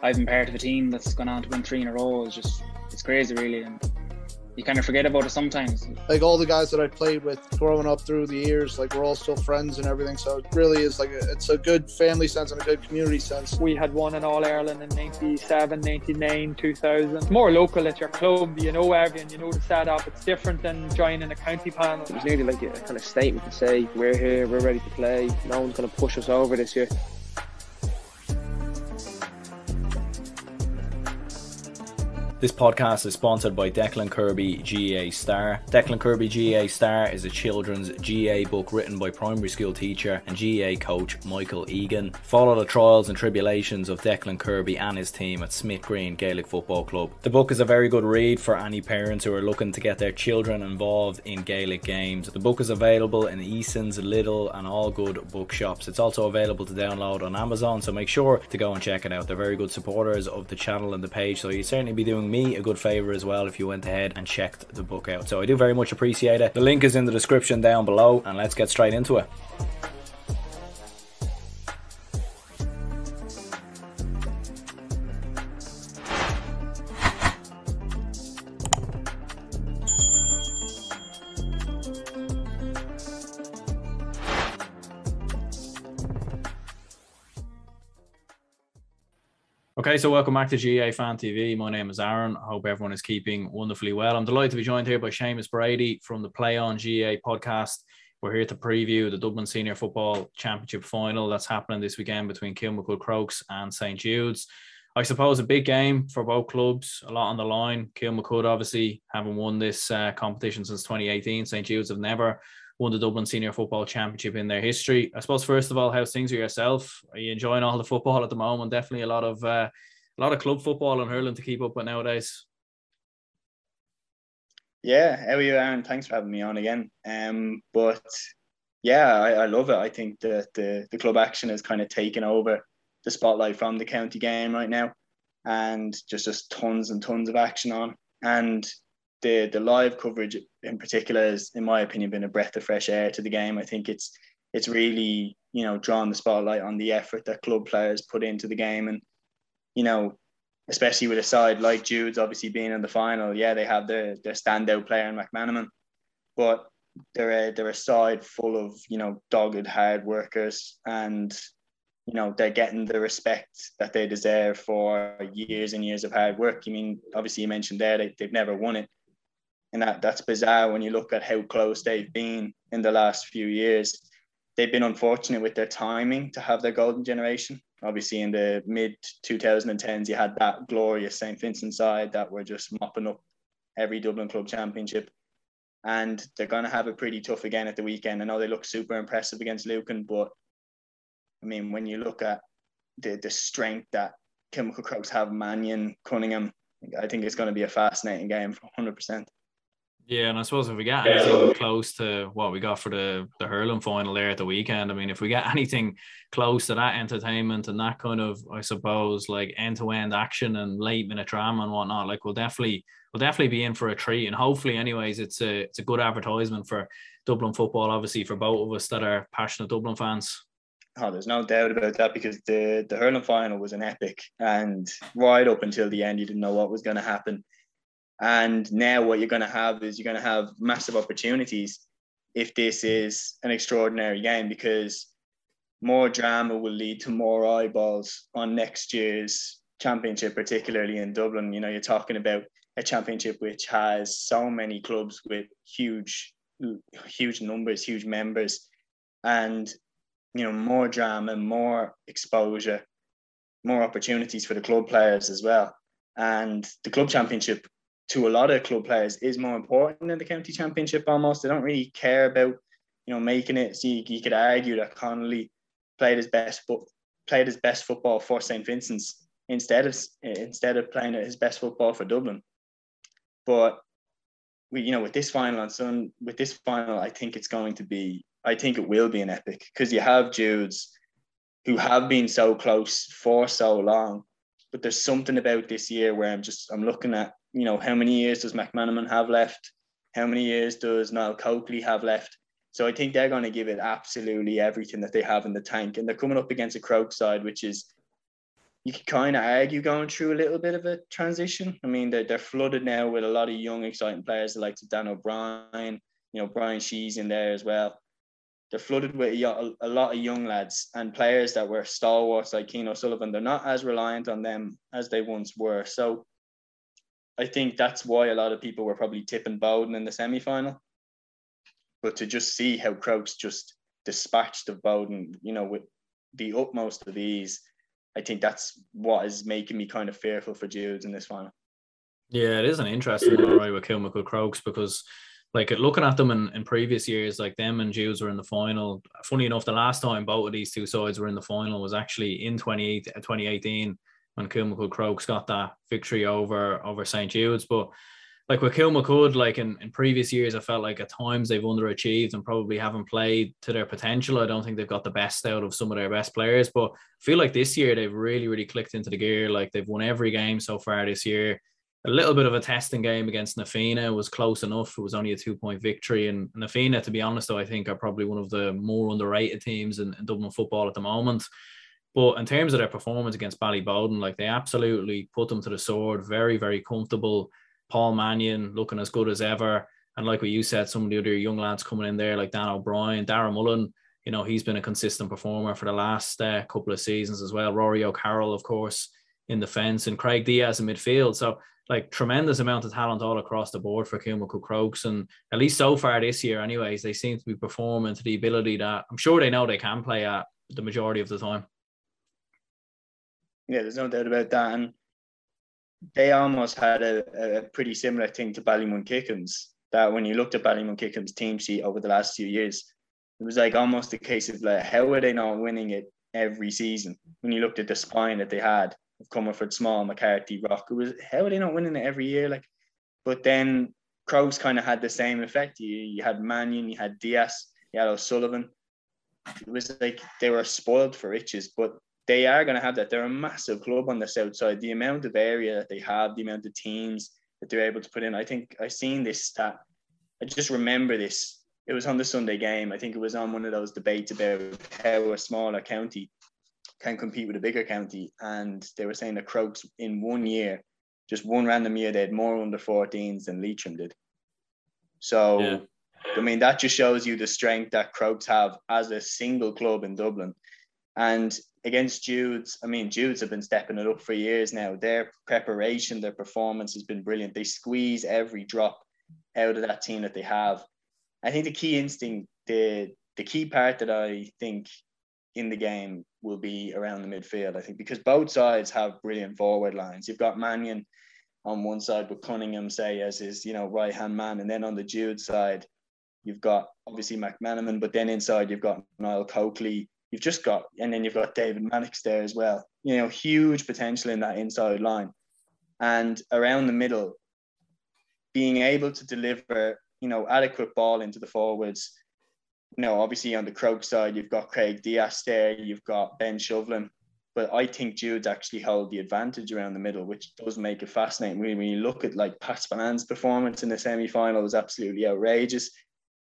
I've been part of a team that's gone on to win 3 in a row. It's just, it's crazy really, and you kind of forget about it sometimes. Like all the guys that I played with growing up through the years, like we're all still friends and everything. So it really is like, it's a good family sense and a good community sense. We had won in All-Ireland in 97, 99, 2000. It's more local at your club, you know everything, you know the setup. It's different than joining a county panel. It was nearly like a kind of statement to say, we're here, we're ready to play. No one's going to push us over this year. This podcast is sponsored by Declan Kirby, GAA Star. Declan Kirby, GAA Star is a children's GAA book written by primary school teacher and GAA coach Michael Egan. Follow the trials and tribulations of Declan Kirby and his team at Smith Green Gaelic Football Club. The book is a very good read for any parents who are looking to get their children involved in Gaelic games. The book is available in Eason's, Lidl and all good bookshops. It's also available to download on Amazon, so make sure to go and check it out. They're very good supporters of the channel and the page, so you'd certainly be doing me a good favour as well if you went ahead and checked the book out. So I do very much appreciate it. The link is in the description down below, and let's get straight into it. Okay, so welcome back to GAA Fan TV. My name is Aaron. I hope everyone is keeping wonderfully well. I'm delighted to be joined here by Seamus Brady from the Play On GAA podcast. We're here to preview the Dublin Senior Football Championship final that's happening this weekend between Kilmacud Crokes and St. Jude's. I suppose a big game for both clubs, a lot on the line. Kilmacud obviously haven't won this competition since 2018. St. Jude's have never won the Dublin Senior Football Championship in their history. I suppose, first of all, how's things with yourself? Are you enjoying all the football at the moment? Definitely a lot of club football and hurling to keep up with nowadays. Yeah, how are you, Aaron? Thanks for having me on again. But yeah, I love it. I think that the club action has kind of taken over the spotlight from the county game right now, and just tons and tons of action on. And the live coverage in particular has, in my opinion, been a breath of fresh air to the game. I think it's really, you know, drawn the spotlight on the effort that club players put into the game. And, you know, especially with a side like Jude's obviously being in the final, yeah, they have their standout player in McManamon, but they're a side full of, you know, dogged hard workers, and, you know, they're getting the respect that they deserve for years and years of hard work. I mean, obviously you mentioned there they've never won it. And that's bizarre when you look at how close they've been in the last few years. They've been unfortunate with their timing to have their golden generation. Obviously, in the mid-2010s, you had that glorious St. Vincent side that were just mopping up every Dublin Club Championship. And they're going to have it pretty tough again at the weekend. I know they look super impressive against Lucan, but, I mean, when you look at the strength that Kilmacud Crokes have, Mannion, Cunningham, I think it's going to be a fascinating game for 100%. Yeah, and I suppose if we get anything close to what we got for the hurling final there at the weekend, I mean, if we get anything close to that entertainment and that kind of, I suppose, like end-to-end action and late-minute drama and whatnot, like we'll definitely be in for a treat. And hopefully, anyways, it's a good advertisement for Dublin football, obviously, for both of us that are passionate Dublin fans. Oh, there's no doubt about that, because the hurling final was an epic, and right up until the end, you didn't know what was going to happen. And now what you're going to have is you're going to have massive opportunities if this is an extraordinary game, because more drama will lead to more eyeballs on next year's championship, particularly in Dublin. You know, you're talking about a championship which has so many clubs with huge numbers, huge members, and, you know, more drama, more exposure, more opportunities for the club players as well. And the club championship, to a lot of club players, is more important than the county championship almost. They don't really care about, you know, making it. So you could argue that Connolly played his best football for St. Vincent's instead of playing his best football for Dublin. But we, you know, with this final, I think it will be an epic, because you have Jude's who have been so close for so long, but there's something about this year where I'm looking at, you know, how many years does McManamon have left? How many years does Niall Coakley have left? So I think they're going to give it absolutely everything that they have in the tank. And they're coming up against a Croke side, which is, you could kind of argue going through a little bit of a transition. I mean, they're flooded now with a lot of young, exciting players like Dan O'Brien, you know, Brian Shee's in there as well. They're flooded with a lot of young lads and players that were stalwarts like Cian O'Sullivan. They're not as reliant on them as they once were. So I think that's why a lot of people were probably tipping Bowden in the semi-final. But to just see how Crokes just dispatched of Bowden, you know, with the utmost of ease, I think that's what is making me kind of fearful for Jude's in this final. Yeah, it is an interesting one, right, with Kilmacud Crokes, because like looking at them in previous years, like them and Jude's were in the final. Funny enough, the last time both of these two sides were in the final was actually in 2018 when Kilmacud Crokes got that victory over St. Jude's. But like with Kilmacud, like in previous years, I felt like at times they've underachieved and probably haven't played to their potential. I don't think they've got the best out of some of their best players, but I feel like this year they've really, really clicked into the gear. Like they've won every game so far this year. A little bit of a testing game against Na Fianna was close enough. It was only a 2-point victory. And Na Fianna, to be honest, though, I think are probably one of the more underrated teams in Dublin football at the moment. But in terms of their performance against Ballybowden, like they absolutely put them to the sword. Very, very comfortable. Paul Mannion looking as good as ever. And like what you said, some of the other young lads coming in there, like Dan O'Brien, Dara Mullin, you know, he's been a consistent performer for the last couple of seasons as well. Rory O'Carroll, of course, in defence, and Craig Dias in midfield. So like tremendous amount of talent all across the board for Kilmacud Crokes. And at least so far this year anyways, they seem to be performing to the ability that I'm sure they know they can play at the majority of the time. Yeah, there's no doubt about that. And they almost had a pretty similar thing to Ballymun-Kickham's, that when you looked at Ballymun-Kickham's team sheet over the last few years, it was like almost a case of like, how are they not winning it every season? When you looked at the spine that they had of Comerford, Small, McCarthy, Rock, it was, how are they not winning it every year? Like, but then Crokes kind of had the same effect. You had Mannion, you had Dias, you had O'Sullivan. It was like they were spoiled for riches, but they are going to have that. They're a massive club on the south side. The amount of area that they have, the amount of teams that they're able to put in. I think I've seen this stat. I just remember this. It was on the Sunday game. I think it was on one of those debates about how a smaller county can compete with a bigger county. And they were saying that Crokes in one year, just one random year, they had more under 14s than Leitrim did. So, yeah. I mean, that just shows you the strength that Crokes have as a single club in Dublin. And against Jude's, I mean, Jude's have been stepping it up for years now. Their preparation, their performance has been brilliant. They squeeze every drop out of that team that they have. I think the key instinct, the key part that I think in the game will be around the midfield, I think, because both sides have brilliant forward lines. You've got Mannion on one side with Cunningham, say, as his, you know, right-hand man. And then on the Jude side, you've got obviously McManamon, but then inside you've got Niall Coakley. You've just got, and then you've got David Mannix there as well. You know, huge potential in that inside line. And around the middle, being able to deliver, you know, adequate ball into the forwards. You know, obviously on the Crokes side, you've got Craig Dias there, you've got Ben Shovlin. But I think Jude's actually hold the advantage around the middle, which does make it fascinating. When you look at like Pat Spillane's performance in the semi-final, it was absolutely outrageous.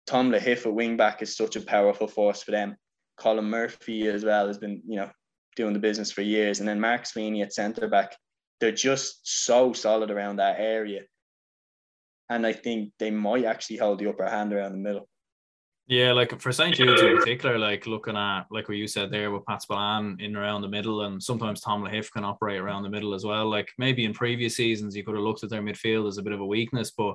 Tom Lahiff, a wing-back, is such a powerful force for them. Colin Murphy as well has been, you know, doing the business for years. And then Mark Sweeney at centre-back. They're just so solid around that area. And I think they might actually hold the upper hand around the middle. Yeah, like for St. Jude's in particular, like looking at, like what you said there with Pat Spillane in around the middle, and sometimes Tom Lahiff can operate around the middle as well. Like maybe in previous seasons, you could have looked at their midfield as a bit of a weakness, but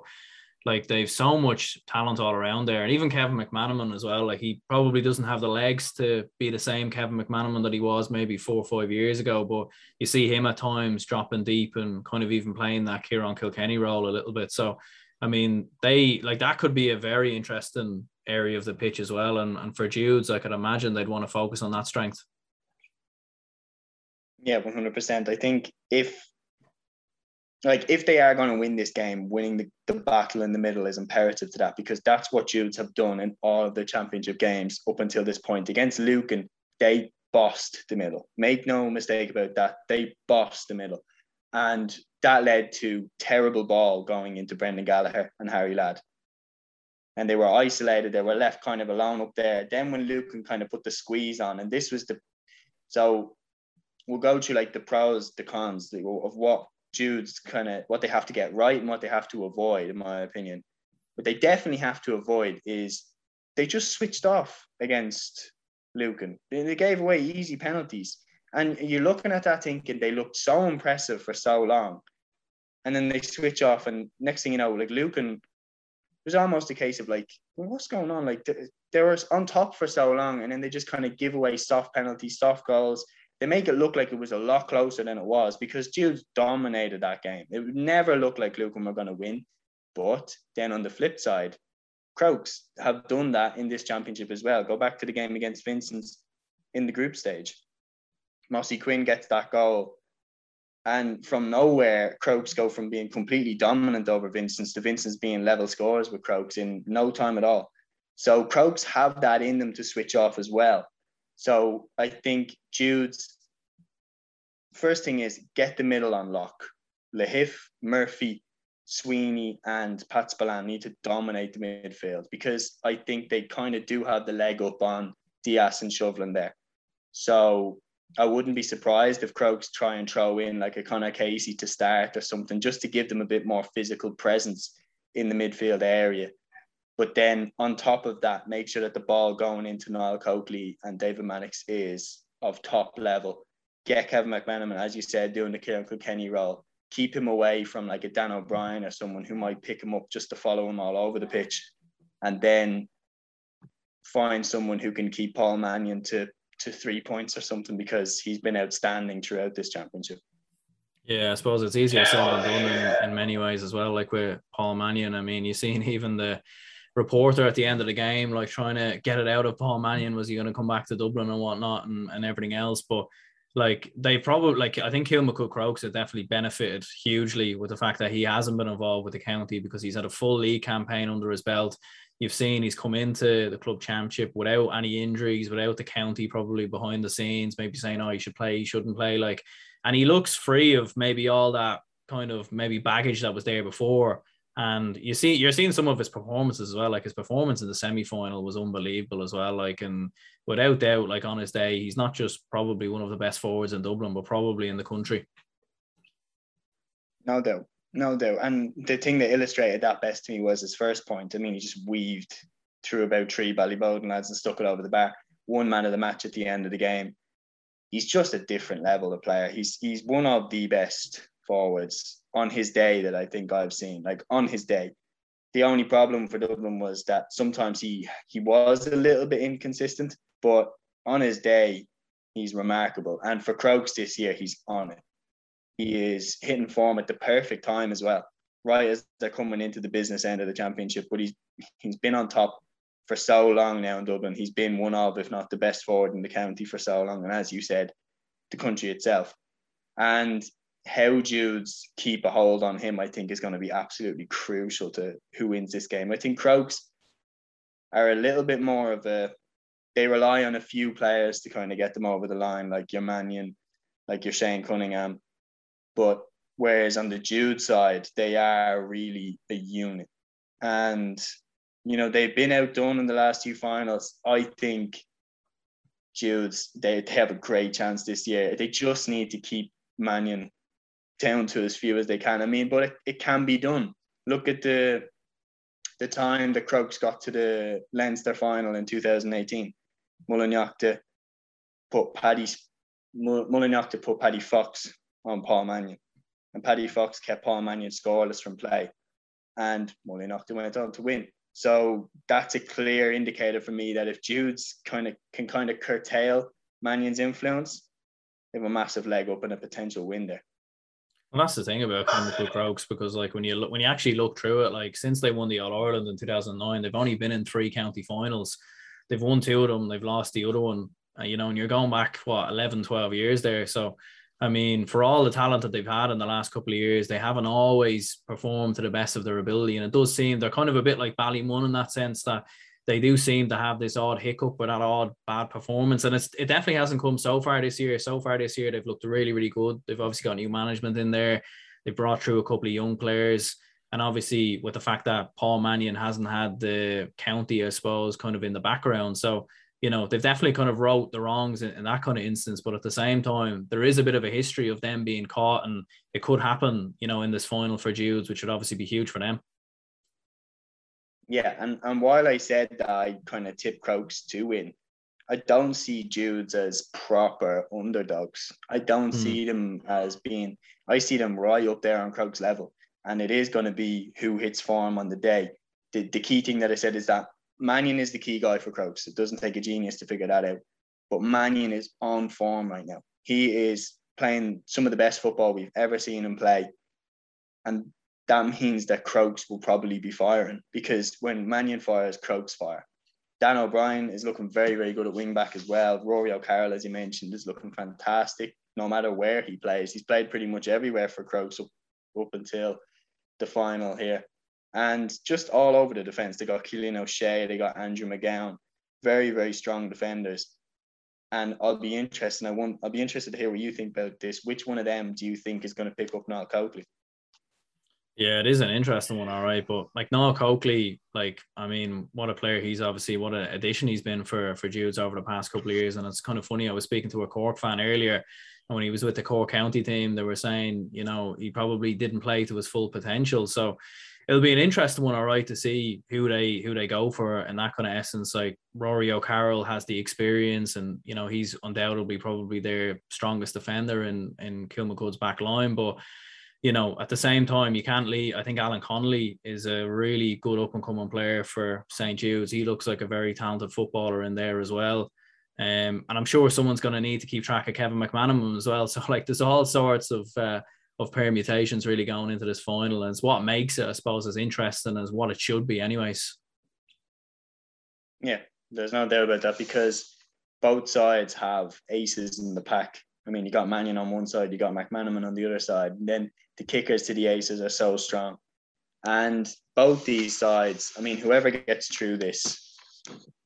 like they've so much talent all around there. And even Kevin McManamon as well, like he probably doesn't have the legs to be the same Kevin McManamon that he was maybe 4 or 5 years ago, but you see him at times dropping deep and kind of even playing that Kieran Kilkenny role a little bit. So, I mean, they like that could be a very interesting area of the pitch as well. And for Jude's, I could imagine they'd want to focus on that strength. Yeah, 100%. I think if they are going to win this game, winning the battle in the middle is imperative to that, because that's what Jude's have done in all of their championship games up until this point. Against Lucan, they bossed the middle. Make no mistake about that. They bossed the middle. And that led to terrible ball going into Brendan Gallagher and Harry Ladd. And they were isolated. They were left kind of alone up there. Then when Lucan kind of put the squeeze on, and this was the... So we'll go through like the pros, the cons of what Jude's kind of, what they have to get right and what they have to avoid, in my opinion. What they definitely have to avoid is they just switched off against Lucan. They gave away easy penalties. And you're looking at that thinking they looked so impressive for so long. And then they switch off, and next thing you know, like Lucan, it was almost a case of like, well, what's going on? Like they were on top for so long, and then they just kind of give away soft penalties, soft goals. They make it look like it was a lot closer than it was because Jude's dominated that game. It would never look like Lucan were going to win. But then on the flip side, Crokes have done that in this championship as well. Go back to the game against Vincent's in the group stage. Mossy Quinn gets that goal. And from nowhere, Crokes go from being completely dominant over Vincent's to Vincent's being level scorers with Crokes in no time at all. So Crokes have that in them to switch off as well. So I think Jude's first thing is get the middle on lock. Lahiff, Murphy, Sweeney and Pat Spillane need to dominate the midfield because I think they kind of do have the leg up on Dias and Shovlin there. So I wouldn't be surprised if Crokes try and throw in like a Conor Casey to start or something just to give them a bit more physical presence in the midfield area. But then on top of that, make sure that the ball going into Niall Coakley and David Mannix is of top level. Get Kevin McManamon, as you said, doing the Kilkenny role. Keep him away from like a Dan O'Brien or someone who might pick him up just to follow him all over the pitch. And then find someone who can keep Paul Mannion to 3 points or something because he's been outstanding throughout this championship. Yeah, I suppose it's easier said than done in many ways as well, like with Paul Mannion. I mean, you've seen even the reporter at the end of the game, like trying to get it out of Paul Mannion, was he going to come back to Dublin and whatnot and everything else. But like they probably, like I think Kilmacud Crokes have definitely benefited hugely with the fact that he hasn't been involved with the county because he's had a full league campaign under his belt. You've seen he's come into the club championship without any injuries, without the county probably behind the scenes, maybe saying, oh, he should play, he shouldn't play. Like, and he looks free of maybe all that kind of maybe baggage that was there before. And you see, you're seeing some of his performances as well. Like his performance in the semi-final was unbelievable as well. Like, and without doubt, like on his day, he's not just probably one of the best forwards in Dublin, but probably in the country. No doubt. No doubt. And the thing that illustrated that best to me was his first point. I mean, he just weaved through about three Ballybowden lads and stuck it over the bar. One man of the match at the end of the game. He's just a different level of player. He's one of the best forwards on his day that I think I've seen. Like on his day. The only problem for Dublin was that sometimes he was a little bit inconsistent, but on his day, he's remarkable. And for Crokes this year, he's on it. He is hitting form at the perfect time as well, right as they're coming into the business end of the championship. But he's been on top for so long now in Dublin. He's been one of, if not the best forward in the county for so long. And as you said, the country itself. And how Jude's keep a hold on him, I think, is going to be absolutely crucial to who wins this game. I think Crokes are a little bit more of a... They rely on a few players to kind of get them over the line, like your Mannion, like your Shane Cunningham. But whereas on the Jude side, they are really a unit. And, you know, they've been outdone in the last two finals. I think Jude's, they have a great chance this year. They just need to keep Mannion down to as few as they can. I mean, but it can be done. Look at the time that Crokes got to the Leinster final in 2018. Moulignac to put Paddy Fox on Paul Mannion, and Paddy Fox kept Paul Mannion scoreless from play, and Moulignac went on to win. So that's a clear indicator for me that if Jude's can curtail Mannion's influence, they have a massive leg up and a potential win there. Well, that's the thing about Kilmacud Crokes, because like when you actually look through it, like since they won the All Ireland in 2009, they've only been in three county finals. They've won two of them, they've lost the other one, you know, and you're going back what 11, 12 years there. So I mean, for all the talent that they've had in the last couple of years, they haven't always performed to the best of their ability. And it does seem they're kind of a bit like Ballymun in that sense, that they do seem to have this odd hiccup with that odd bad performance. And it definitely hasn't come so far this year. So far this year, they've looked really, really good. They've obviously got new management in there. They brought through a couple of young players. And obviously with the fact that Paul Mannion hasn't had the county, I suppose, kind of in the background. So you know, they've definitely kind of wrote the wrongs in that kind of instance. But at the same time, there is a bit of a history of them being caught, and it could happen, you know, in this final for Jude's, which would obviously be huge for them. Yeah, and while I said that I kind of tip Crokes to win, I don't see Jude's as proper underdogs. I don't see them as being, I see them right up there on Crokes' level. And it is going to be who hits form on the day. The key thing that I said is that Mannion is the key guy for Crokes. It doesn't take a genius to figure that out. But Mannion is on form right now. He is playing some of the best football we've ever seen him play. And that means that Crokes will probably be firing, because when Mannion fires, Crokes fire. Dan O'Brien is looking very, very good at wing-back as well. Rory O'Carroll, as you mentioned, is looking fantastic no matter where he plays. He's played pretty much everywhere for Crokes up until the final here. And just all over the defence, they got Cillian O'Shea, they got Andrew McGowan. Very, very strong defenders. And I'll be interested to hear what you think about this. Which one of them do you think is going to pick up Niall Coakley? Yeah, it is an interesting one, all right. But like Niall Coakley, like, I mean, what a player he's obviously, what an addition he's been for Jude's over the past couple of years. And it's kind of funny, I was speaking to a Cork fan earlier, and when he was with the Cork County team, they were saying, you know, he probably didn't play to his full potential. So it'll be an interesting one, all right, to see who they go for in that kind of essence. Like Rory O'Carroll has the experience, and you know, he's undoubtedly probably their strongest defender in Kilmacud's back line. But you know, at the same time, you can't leave. I think Alan Connolly is a really good up-and-coming player for St. Jude's. He looks like a very talented footballer in there as well. And I'm sure someone's going to need to keep track of Kevin McManamon as well. So, like, there's all sorts of permutations really going into this final. And it's what makes it, I suppose, as interesting as what it should be anyways. Yeah, there's no doubt about that, because both sides have aces in the pack. I mean, you got Mannion on one side, you got McManamon on the other side. And then the kickers to the aces are so strong. And both these sides, I mean, whoever gets through this,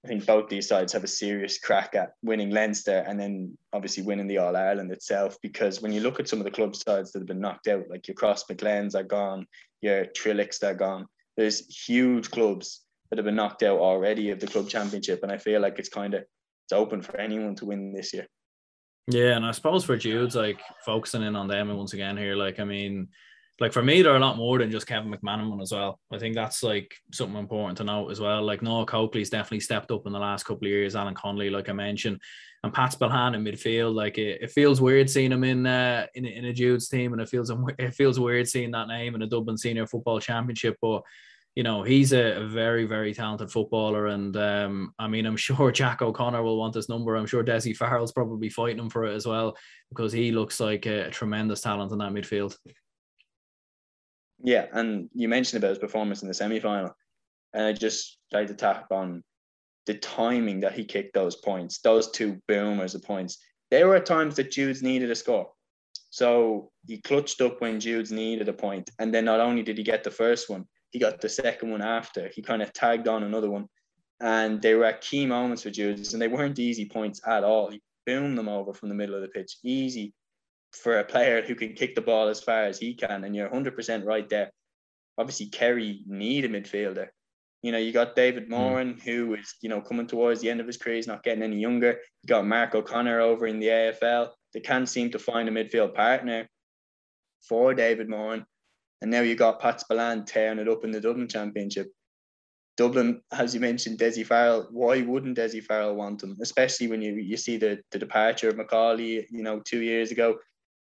I think both these sides have a serious crack at winning Leinster and then obviously winning the All-Ireland itself. Because when you look at some of the club sides that have been knocked out, like your Cross McLean's are gone, your Trillicks are gone. There's huge clubs that have been knocked out already of the club championship. And I feel like it's open for anyone to win this year. Yeah, and I suppose for Jude's, like, focusing in on them once again here, like, I mean, like, for me, they're a lot more than just Kevin McManamon as well. I think that's, like, something important to note as well. Like, Noah Coakley's definitely stepped up in the last couple of years, Alan Connolly, like I mentioned, and Pat Spillane in midfield. Like, it feels weird seeing him in a Jude's team, and it feels weird seeing that name in a Dublin Senior Football Championship, but you know, he's a very, very talented footballer. And I mean, I'm sure Jack O'Connor will want this number. I'm sure Desi Farrell's probably fighting him for it as well, because he looks like a tremendous talent in that midfield. Yeah, and you mentioned about his performance in the semi-final. And I just like to tap on the timing that he kicked those points. Those two boomers of points. They were at times that Jude's needed a score. So he clutched up when Jude's needed a point. And then not only did he get the first one, he got the second one after. He kind of tagged on another one. And they were at key moments for Jude's, and they weren't easy points at all. He boomed them over from the middle of the pitch. Easy for a player who can kick the ball as far as he can. And you're 100% right there. Obviously, Kerry need a midfielder. You know, you got David Moran, who is, you know, coming towards the end of his career. He's not getting any younger. You got Mark O'Connor over in the AFL. They can't seem to find a midfield partner for David Moran. And now you got Pat Spillane tearing it up in the Dublin Championship. Dublin, as you mentioned, Desi Farrell. Why wouldn't Desi Farrell want him? Especially when you see the departure of McCauley, you know, 2 years ago.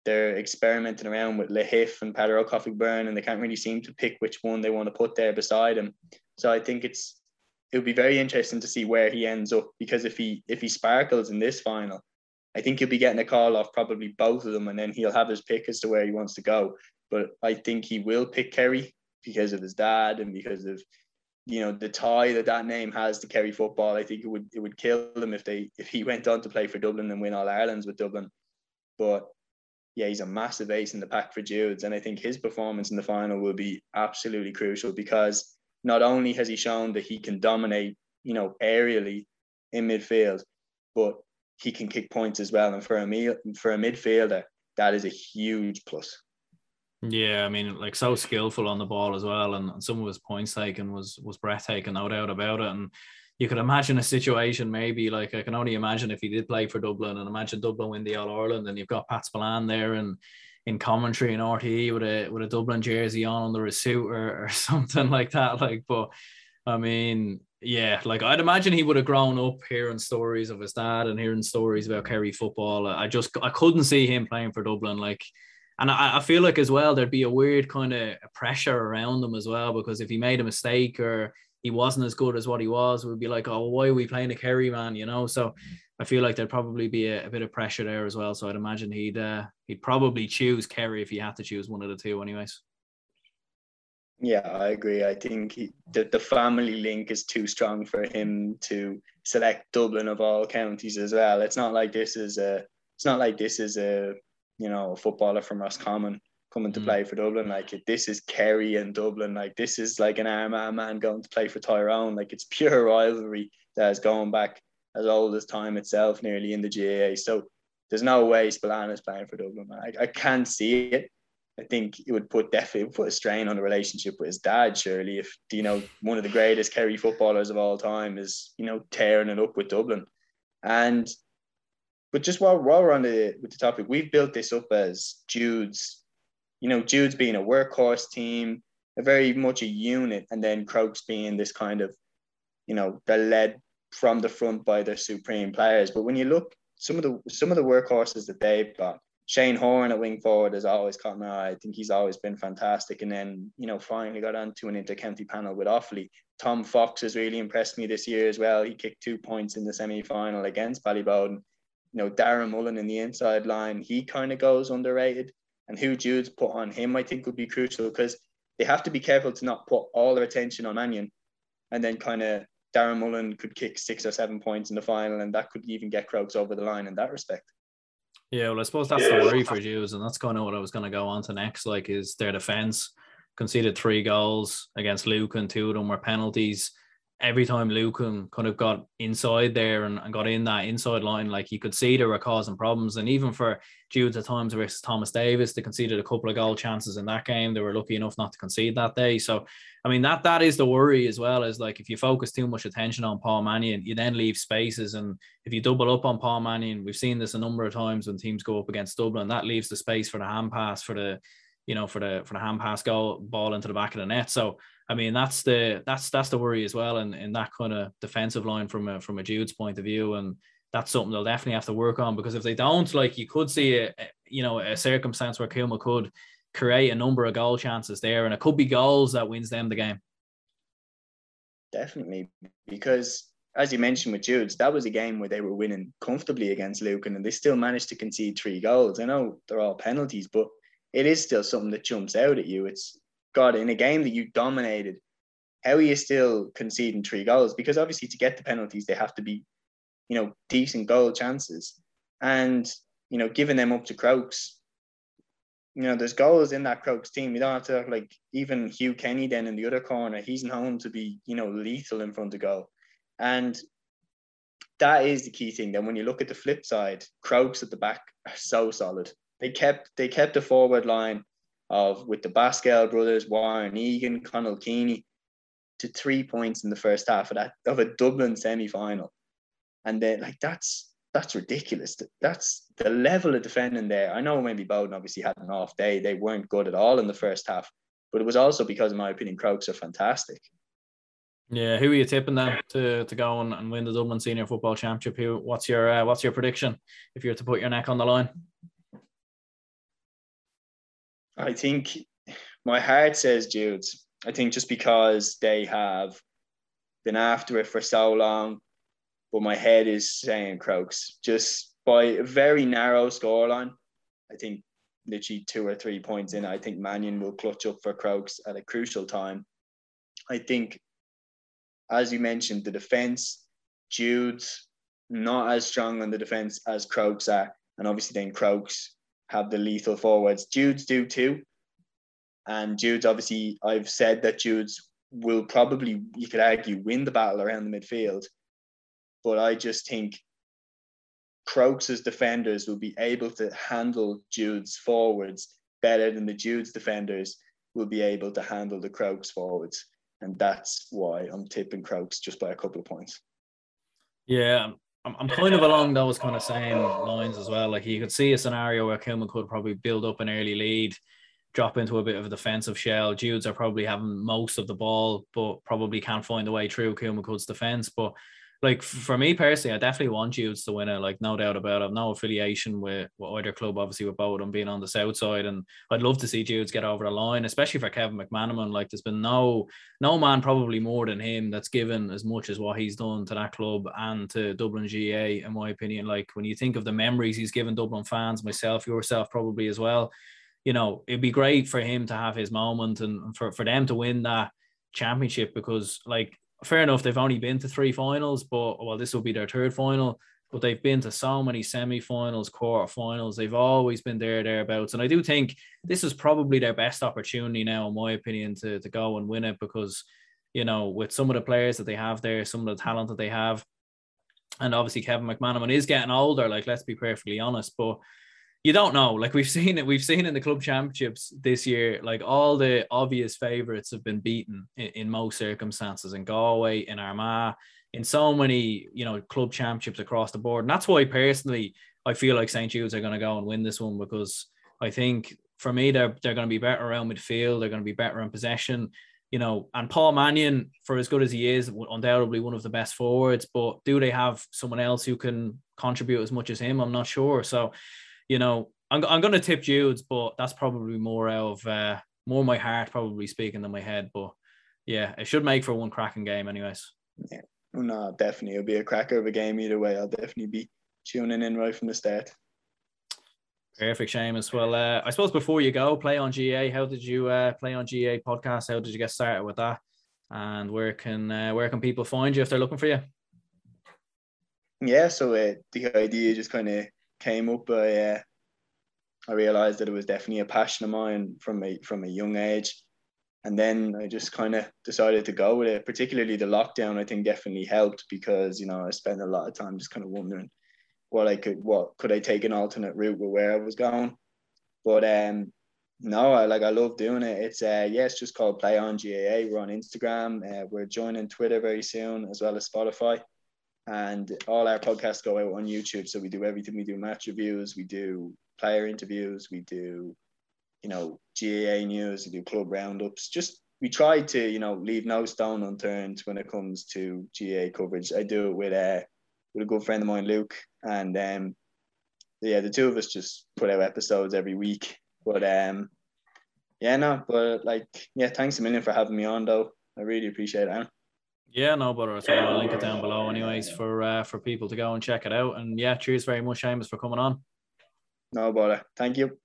They're experimenting around with Lahiff and Paddy O'Coffick-Byrne, and they can't really seem to pick which one they want to put there beside him. So I think it'll be very interesting to see where he ends up, because if he sparkles in this final, I think he'll be getting a call off probably both of them, and then he'll have his pick as to where he wants to go. But I think he will pick Kerry because of his dad and because of, you know, the tie that name has to Kerry football. I think it would kill them if he went on to play for Dublin and win All-Irelands with Dublin. But yeah, he's a massive ace in the pack for Jude's, and I think his performance in the final will be absolutely crucial, because not only has he shown that he can dominate, you know, aerially in midfield, but he can kick points as well. And for a midfielder, that is a huge plus. Yeah, I mean, like, so skillful on the ball as well, and some of his points taken was breathtaking, no doubt about it. And you could imagine a situation maybe like, I can only imagine if he did play for Dublin, and imagine Dublin win the All-Ireland and you've got Pat Spillane there and in commentary and RTE with a Dublin jersey on under his suit or something like that. Like, but I mean, yeah, like I'd imagine he would have grown up hearing stories of his dad and hearing stories about Kerry football. I couldn't see him playing for Dublin. Like, and I feel like as well, there'd be a weird kind of pressure around him as well, because if he made a mistake or he wasn't as good as what he was, we'd be like, oh, why are we playing a Kerry man, you know? So I feel like there'd probably be a bit of pressure there as well. So I'd imagine he'd probably choose Kerry if he had to choose one of the two anyways. Yeah, I agree. I think the family link is too strong for him to select Dublin of all counties as well. It's not like this is a, you know, a footballer from Roscommon coming to play for Dublin. Like, this is Kerry and Dublin. Like, this is like an Armagh man going to play for Tyrone. Like, it's pure rivalry that is going back as old as time itself, nearly, in the GAA. So there's no way Spillane is playing for Dublin, man. I can't see it. I think it would put a strain on the relationship with his dad, surely, if, you know, one of the greatest Kerry footballers of all time is, you know, tearing it up with Dublin. And but just while we're on with the topic, we've built this up as Jude's. You know, Jude's being a workhorse team, a very much a unit, and then Crokes being this kind of, you know, they're led from the front by their supreme players. But when you look, some of the workhorses that they've got, Shane Horne at wing forward has always caught my eye. I think he's always been fantastic. And then, you know, finally got onto an inter-county panel with Offaly. Tom Fox has really impressed me this year as well. He kicked 2 points in the semi-final against Ballybowden. You know, Dara Mullin in the inside line, he kind of goes underrated. And who Jude's put on him, I think, would be crucial, because they have to be careful to not put all their attention on Mannion. And then kind of Darren Mullen could kick 6 or 7 points in the final, and that could even get Crokes over the line in that respect. Yeah, well, I suppose that's the worry for Jude's, and that's kind of what I was going to go on to next, like, is their defence. Conceded 3 goals against Lucan, 2 of them were penalties. Every time Lucan kind of got inside there and got in that inside line, like, you could see they were causing problems. And even for Jude's at times versus Thomas Davis, they conceded a couple of goal chances in that game. They were lucky enough not to concede that day. So, I mean, that is the worry as well, is like, if you focus too much attention on Paul Mannion, you then leave spaces. And if you double up on Paul Mannion, we've seen this a number of times when teams go up against Dublin, that leaves the space for the hand pass, for the hand pass goal ball into the back of the net. So, I mean, that's the worry as well, and in that kind of defensive line from a Jude's point of view, and that's something they'll definitely have to work on, because if they don't, like, you could see a circumstance where Kilmacud could create a number of goal chances there, and it could be goals that wins them the game. Definitely, because as you mentioned with Jude's, that was a game where they were winning comfortably against Lucan, and they still managed to concede 3 goals. I know they're all penalties, but it is still something that jumps out at you. It's God, in a game that you dominated, how are you still conceding 3 goals? Because obviously to get the penalties, they have to be, you know, decent goal chances. And, you know, giving them up to Crokes, you know, there's goals in that Crokes team. You don't have to, like, even Hugh Kenny then in the other corner, he's known to be, you know, lethal in front of goal. And that is the key thing. Then when you look at the flip side, Crokes at the back are so solid. They kept the forward line with the Baskell brothers, Warren Egan, Conal Keeney, to 3 points in the first half of a Dublin semi-final. And then, like, that's ridiculous. That's the level of defending there. I know maybe Bowden obviously had an off day. They weren't good at all in the first half, but it was also because, in my opinion, Crokes are fantastic. Yeah, who are you tipping them to go and win the Dublin Senior Football Championship? What's your prediction if you were to put your neck on the line? I think my heart says Jude's. I think just because they have been after it for so long, but my head is saying Crokes. Just by a very narrow scoreline, I think literally 2 or 3 points in, I think Mannion will clutch up for Crokes at a crucial time. I think, as you mentioned, the defence, Jude's not as strong on the defence as Crokes are. And obviously then Crokes have the lethal forwards. Jude's do too. And Jude's, obviously, I've said that Jude's will probably, you could argue, win the battle around the midfield. But I just think Crokes' defenders will be able to handle Jude's forwards better than the Jude's defenders will be able to handle the Crokes forwards. And that's why I'm tipping Crokes just by a couple of points. Yeah, I'm kind of along those kind of same lines as well. Like, you could see a scenario where Kilmacud could probably build up an early lead, drop into a bit of a defensive shell. Jude's are probably having most of the ball, but probably can't find a way through Kilmacud's defence. But like, for me personally, I definitely want Jude's to win it, like, no doubt about it. I've no affiliation with either club, obviously, with Bowden being on the south side, and I'd love to see Jude's get over the line, especially for Kevin McManamon. Like, there's been no man probably more than him that's given as much as what he's done to that club and to Dublin GAA, in my opinion. Like, when you think of the memories he's given Dublin fans, myself, yourself probably as well, you know, it'd be great for him to have his moment and for them to win that championship, because, like, fair enough, they've only been to 3 finals, but, well, this will be their 3rd final, but they've been to so many semi-finals, quarter-finals. They've always been thereabouts. And I do think this is probably their best opportunity now, in my opinion, to go and win it, because, you know, with some of the players that they have there, some of the talent that they have, and obviously Kevin McManamon is getting older, like, let's be perfectly honest, but you don't know. Like, we've seen in the club championships this year, like, all the obvious favourites have been beaten in most circumstances, in Galway, in Armagh, in so many, you know, club championships across the board. And that's why, personally, I feel like St. Jude's are going to go and win this one, because I think, for me, they're going to be better around midfield, they're going to be better in possession, you know, and Paul Mannion, for as good as he is, undoubtedly one of the best forwards, but do they have someone else who can contribute as much as him? I'm not sure. So, you know, I'm going to tip Jude's, but that's probably more out of more my heart probably speaking than my head. But yeah, it should make for one cracking game anyways. Yeah, no, definitely. It'll be a cracker of a game either way. I'll definitely be tuning in right from the start. Perfect, Seamus. Well, I suppose before you go, Play On GAA, how did you Play On GAA podcast? How did you get started with that? And where can people find you if they're looking for you? Yeah, so the idea just kind of came up. I realized that it was definitely a passion of mine from a young age, and then I just kind of decided to go with it. Particularly the lockdown, I think, definitely helped, because, you know, I spent a lot of time just kind of wondering what could I take an alternate route with where I was going. But no, I love doing it. It's it's just called Play On GAA. We're on Instagram, we're joining Twitter very soon, as well as Spotify. And all our podcasts go out on YouTube. So we do everything. We do match reviews, we do player interviews, we do, you know, GAA news, we do club roundups. Just, we try to, you know, leave no stone unturned when it comes to GAA coverage. I do it with a good friend of mine, Luke. And the two of us just put out episodes every week. But thanks a million for having me on, though. I really appreciate it, Aaron. Yeah, no bother at all. I'll link it down below anyways for people to go and check it out. And yeah, cheers very much, Seamus, for coming on. No bother. Thank you.